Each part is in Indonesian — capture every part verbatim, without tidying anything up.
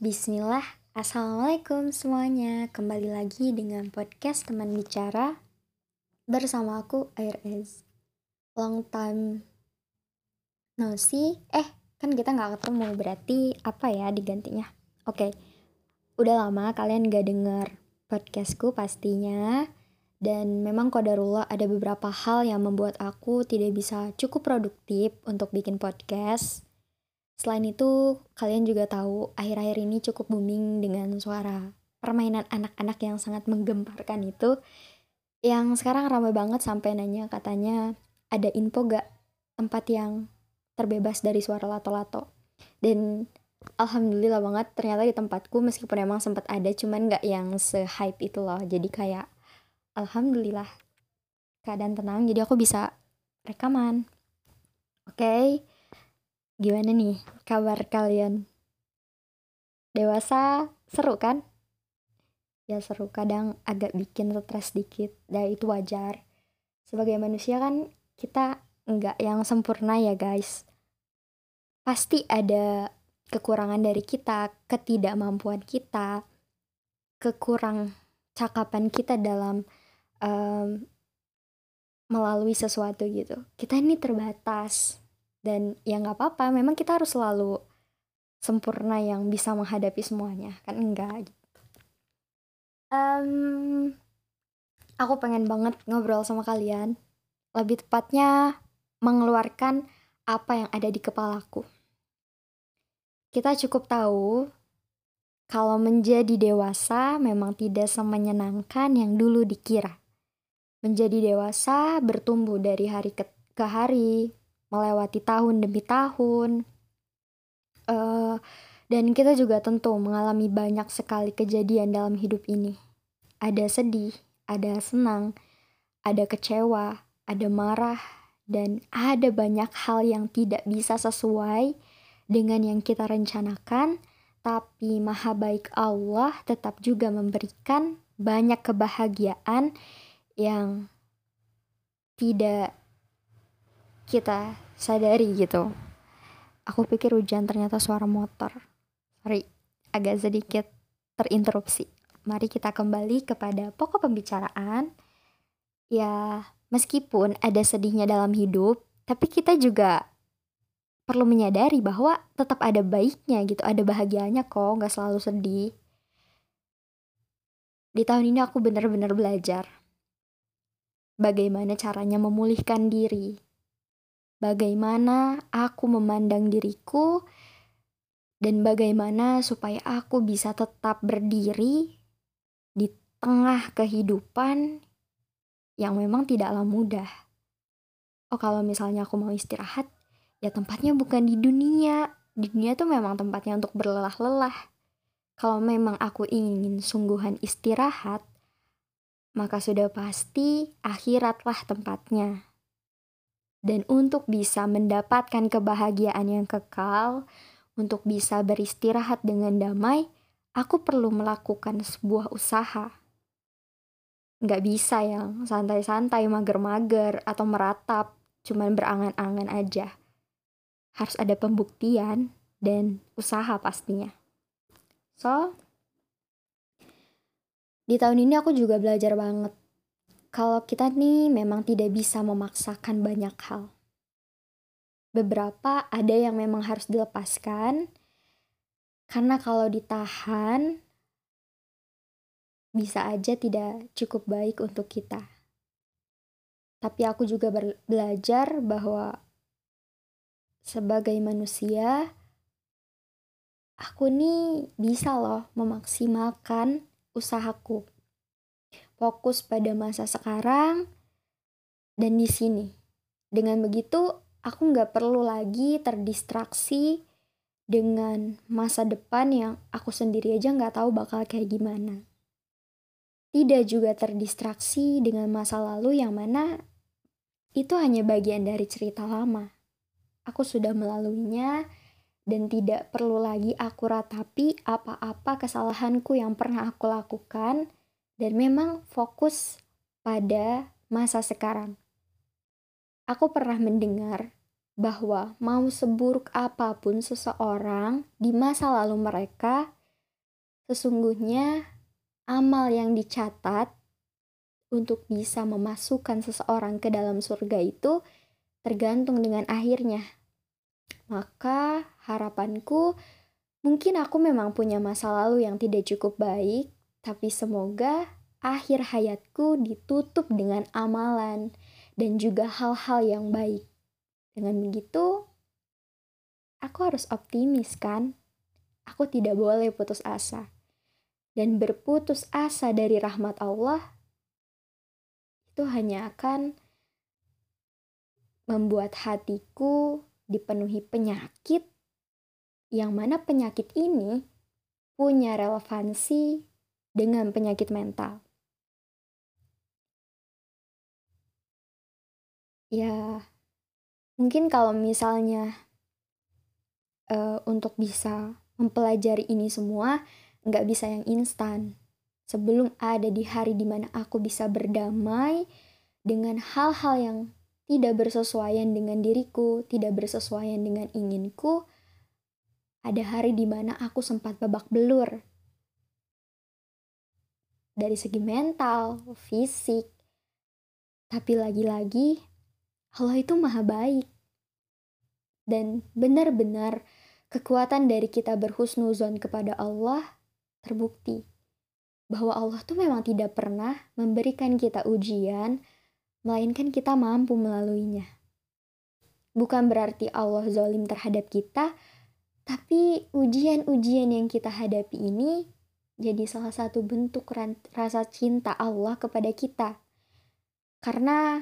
Bismillah, Assalamualaikum semuanya. Kembali lagi dengan podcast Teman Bicara bersama aku Airezzz. Long time no see. Eh, kan kita gak ketemu, berarti apa ya digantinya? Oke, okay. Udah lama kalian gak denger podcastku pastinya. Dan memang qadarullah ada beberapa hal yang membuat aku tidak bisa cukup produktif untuk bikin podcast. Selain itu, kalian juga tahu akhir-akhir ini cukup booming dengan suara permainan anak-anak yang sangat menggemparkan itu, yang sekarang ramai banget sampai nanya, katanya ada info gak tempat yang terbebas dari suara lato-lato. Dan alhamdulillah banget ternyata di tempatku, meskipun emang sempat ada, cuman gak yang se-hype itu loh. Jadi kayak alhamdulillah keadaan tenang, jadi aku bisa rekaman. Oke, okay. Gimana nih kabar kalian? Dewasa seru kan? Ya seru, kadang agak bikin stres dikit, dan itu wajar. Sebagai manusia kan kita nggak yang sempurna ya guys. Pasti ada kekurangan dari kita, ketidakmampuan kita, kekurang cakapan kita dalam um, melalui sesuatu gitu. Kita ini terbatas. Dan ya gak apa-apa, memang kita harus selalu sempurna yang bisa menghadapi semuanya. Kan enggak gitu. Um, aku pengen banget ngobrol sama kalian. Lebih tepatnya mengeluarkan apa yang ada di kepalaku. Kita cukup tahu kalau menjadi dewasa memang tidak semenyenangkan yang dulu dikira. Menjadi dewasa bertumbuh dari hari ke, ke hari. Melewati tahun demi tahun, uh, dan kita juga tentu mengalami banyak sekali kejadian dalam hidup ini. Ada sedih, ada senang, ada kecewa, ada marah, dan ada banyak hal yang tidak bisa sesuai dengan yang kita rencanakan, tapi maha baik Allah tetap juga memberikan banyak kebahagiaan yang tidak kita sadari gitu. Aku pikir hujan, ternyata suara motor. Sorry, agak sedikit terinterupsi. Mari kita kembali kepada pokok pembicaraan. Ya, meskipun ada sedihnya dalam hidup, tapi kita juga perlu menyadari bahwa tetap ada baiknya gitu, ada bahagianya kok, gak selalu sedih. Di tahun ini aku benar-benar belajar bagaimana caranya memulihkan diri. Bagaimana aku memandang diriku, dan bagaimana supaya aku bisa tetap berdiri di tengah kehidupan yang memang tidaklah mudah. Oh, kalau misalnya aku mau istirahat, ya tempatnya bukan di dunia. Di dunia tuh memang tempatnya untuk berlelah-lelah. Kalau memang aku ingin sungguhan istirahat, maka sudah pasti akhiratlah tempatnya. Dan untuk bisa mendapatkan kebahagiaan yang kekal, untuk bisa beristirahat dengan damai, aku perlu melakukan sebuah usaha. Nggak bisa yang santai-santai, mager-mager, atau meratap, cuman berangan-angan aja. Harus ada pembuktian dan usaha pastinya. So, di tahun ini aku juga belajar banget. Kalau kita nih memang tidak bisa memaksakan banyak hal. Beberapa ada yang memang harus dilepaskan, karena kalau ditahan, bisa aja tidak cukup baik untuk kita. Tapi aku juga ber- belajar bahwa sebagai manusia, aku nih bisa loh memaksimalkan usahaku. Fokus pada masa sekarang dan di sini. Dengan begitu, aku nggak perlu lagi terdistraksi dengan masa depan yang aku sendiri aja nggak tahu bakal kayak gimana. Tidak juga terdistraksi dengan masa lalu yang mana itu hanya bagian dari cerita lama. Aku sudah melaluinya dan tidak perlu lagi aku ratapi apa-apa kesalahanku yang pernah aku lakukan. Dan memang fokus pada masa sekarang. Aku pernah mendengar bahwa mau seburuk apapun seseorang di masa lalu mereka, sesungguhnya amal yang dicatat untuk bisa memasukkan seseorang ke dalam surga itu tergantung dengan akhirnya. Maka harapanku, mungkin aku memang punya masa lalu yang tidak cukup baik, tapi semoga akhir hayatku ditutup dengan amalan dan juga hal-hal yang baik. Dengan begitu, aku harus optimis kan? Aku tidak boleh putus asa. Dan berputus asa dari rahmat Allah, itu hanya akan membuat hatiku dipenuhi penyakit, yang mana penyakit ini punya relevansi dengan penyakit mental. Ya, mungkin kalau misalnya uh, untuk bisa mempelajari ini semua, nggak bisa yang instan. Sebelum ada di hari dimana aku bisa berdamai dengan hal-hal yang tidak bersesuaian dengan diriku, tidak bersesuaian dengan inginku, ada hari dimana aku sempat babak belur. Dari segi mental, fisik, tapi lagi-lagi Allah itu maha baik. Dan benar-benar kekuatan dari kita berhusnuzon kepada Allah terbukti. Bahwa Allah tuh memang tidak pernah memberikan kita ujian, melainkan kita mampu melaluinya. Bukan berarti Allah zalim terhadap kita, tapi ujian-ujian yang kita hadapi ini jadi salah satu bentuk rasa cinta Allah kepada kita. Karena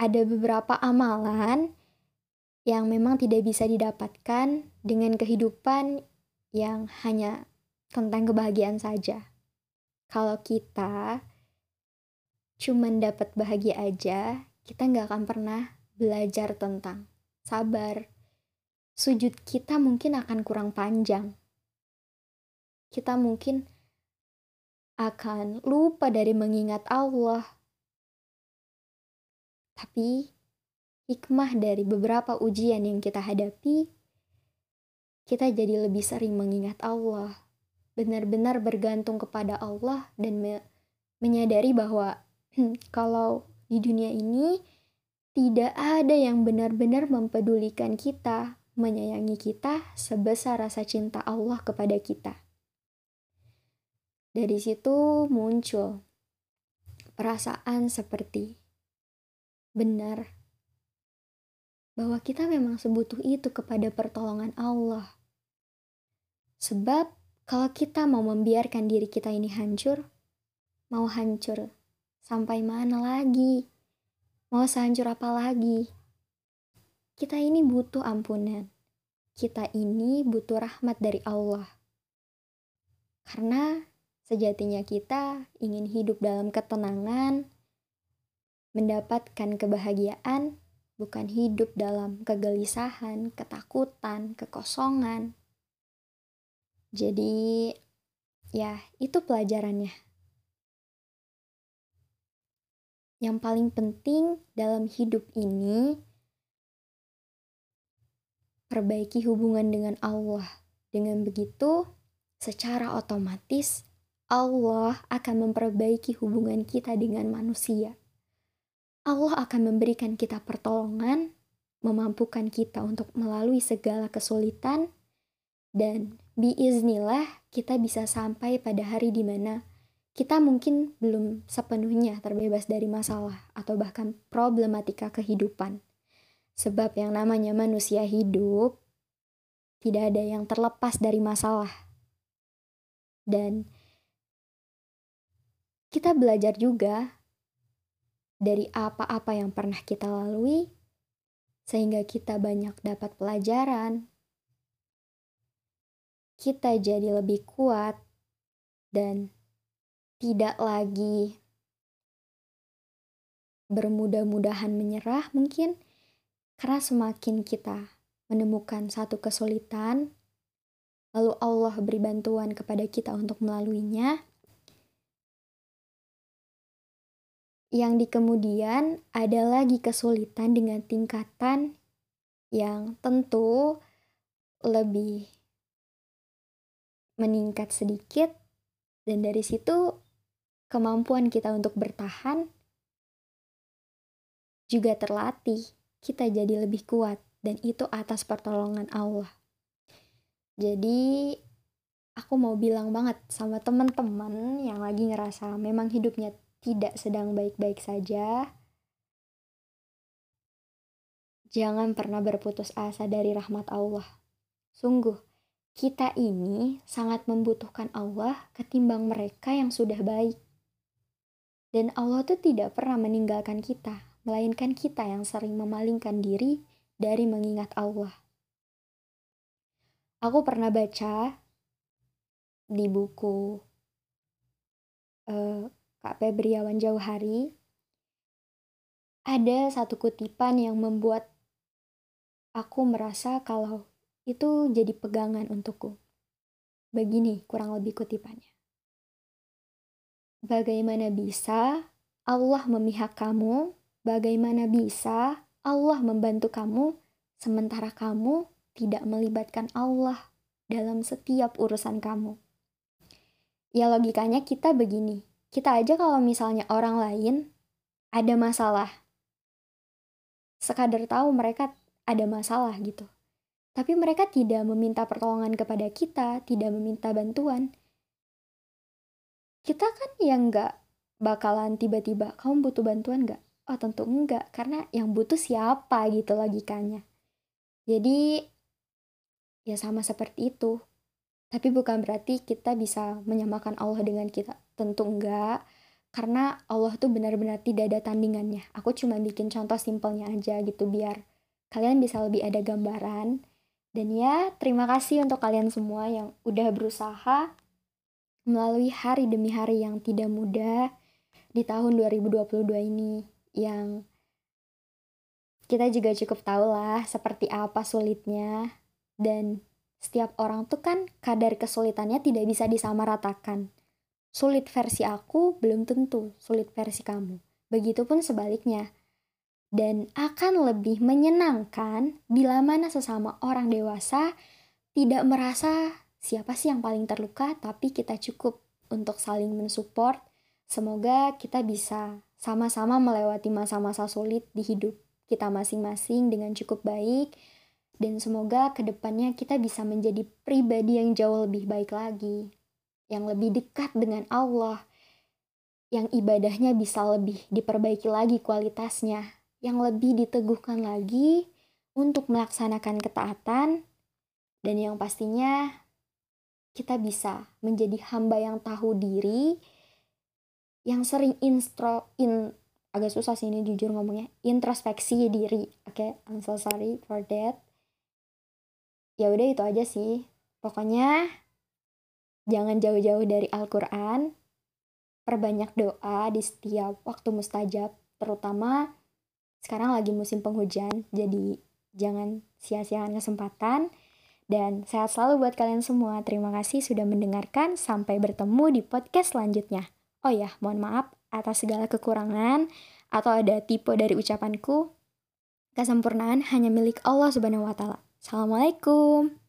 ada beberapa amalan yang memang tidak bisa didapatkan dengan kehidupan yang hanya tentang kebahagiaan saja. Kalau kita cuman dapat bahagia aja, kita gak akan pernah belajar tentang sabar. Sujud kita mungkin akan kurang panjang. Kita mungkin akan lupa dari mengingat Allah. Tapi hikmah dari beberapa ujian yang kita hadapi, kita jadi lebih sering mengingat Allah, benar-benar bergantung kepada Allah dan me- menyadari bahwa kalau di dunia ini tidak ada yang benar-benar mempedulikan kita, menyayangi kita sebesar rasa cinta Allah kepada kita. Dari situ muncul perasaan seperti benar, bahwa kita memang sebutuh itu kepada pertolongan Allah. Sebab kalau kita mau membiarkan diri kita ini hancur, mau hancur sampai mana lagi? Mau sehancur apa lagi? Kita ini butuh ampunan. Kita ini butuh rahmat dari Allah. Karena sejatinya kita ingin hidup dalam ketenangan, mendapatkan kebahagiaan, bukan hidup dalam kegelisahan, ketakutan, kekosongan. Jadi, ya, itu pelajarannya. Yang paling penting dalam hidup ini, perbaiki hubungan dengan Allah. Dengan begitu, secara otomatis, Allah akan memperbaiki hubungan kita dengan manusia. Allah akan memberikan kita pertolongan, memampukan kita untuk melalui segala kesulitan, dan biiznillah kita bisa sampai pada hari di mana kita mungkin belum sepenuhnya terbebas dari masalah atau bahkan problematika kehidupan. Sebab yang namanya manusia hidup, tidak ada yang terlepas dari masalah. Dan kita belajar juga dari apa-apa yang pernah kita lalui, sehingga kita banyak dapat pelajaran. Kita jadi lebih kuat dan tidak lagi bermudah-mudahan menyerah mungkin, karena semakin kita menemukan satu kesulitan, lalu Allah beri bantuan kepada kita untuk melaluinya, yang di kemudian ada lagi kesulitan dengan tingkatan yang tentu lebih meningkat sedikit, dan dari situ kemampuan kita untuk bertahan juga terlatih, kita jadi lebih kuat, dan itu atas pertolongan Allah. Jadi aku mau bilang banget sama teman-teman yang lagi ngerasa memang hidupnya tidak sedang baik-baik saja, jangan pernah berputus asa dari rahmat Allah. Sungguh, kita ini sangat membutuhkan Allah ketimbang mereka yang sudah baik. Dan Allah tuh tidak pernah meninggalkan kita, melainkan kita yang sering memalingkan diri dari mengingat Allah. Aku pernah baca di buku uh, Kak Beriawan Jauhari, ada satu kutipan yang membuat aku merasa kalau itu jadi pegangan untukku. Begini kurang lebih kutipannya. Bagaimana bisa Allah memihak kamu? Bagaimana bisa Allah membantu kamu sementara kamu tidak melibatkan Allah dalam setiap urusan kamu? Ya logikanya kita begini, kita aja kalau misalnya orang lain ada masalah, sekadar tahu mereka ada masalah gitu, tapi mereka tidak meminta pertolongan kepada kita, tidak meminta bantuan, kita kan ya nggak bakalan tiba-tiba, kamu butuh bantuan nggak? Oh tentu enggak, karena yang butuh siapa gitu logikanya. Jadi ya sama seperti itu. Tapi bukan berarti kita bisa menyamakan Allah dengan kita. Tentu enggak, karena Allah tuh benar-benar tidak ada tandingannya. Aku cuma bikin contoh simpelnya aja gitu, biar kalian bisa lebih ada gambaran. Dan ya, terima kasih untuk kalian semua yang udah berusaha melalui hari demi hari yang tidak mudah di tahun dua ribu dua puluh dua ini. Yang kita juga cukup tahu lah seperti apa sulitnya. Dan setiap orang tuh kan kadar kesulitannya tidak bisa disamaratakan. Sulit versi aku belum tentu sulit versi kamu. Begitupun sebaliknya. Dan akan lebih menyenangkan bila mana sesama orang dewasa tidak merasa siapa sih yang paling terluka, tapi kita cukup untuk saling mensupport. Semoga kita bisa sama-sama melewati masa-masa sulit di hidup kita masing-masing dengan cukup baik. Dan semoga kedepannya kita bisa menjadi pribadi yang jauh lebih baik lagi, yang lebih dekat dengan Allah, yang ibadahnya bisa lebih diperbaiki lagi kualitasnya, yang lebih diteguhkan lagi untuk melaksanakan ketaatan, dan yang pastinya kita bisa menjadi hamba yang tahu diri, yang sering instro, in, agak susah sih ini jujur ngomongnya, introspeksi diri. Oke, okay? I'm so sorry for that. Ya udah itu aja sih. Pokoknya jangan jauh-jauh dari Al-Qur'an. Perbanyak doa di setiap waktu mustajab, terutama sekarang lagi musim penghujan. Jadi jangan sia-siakan kesempatan, dan sehat selalu buat kalian semua. Terima kasih sudah mendengarkan. Sampai bertemu di podcast selanjutnya. Oh ya, mohon maaf atas segala kekurangan atau ada tipe dari ucapanku. Kesempurnaan hanya milik Allah Subhanahu wa taala. Assalamualaikum.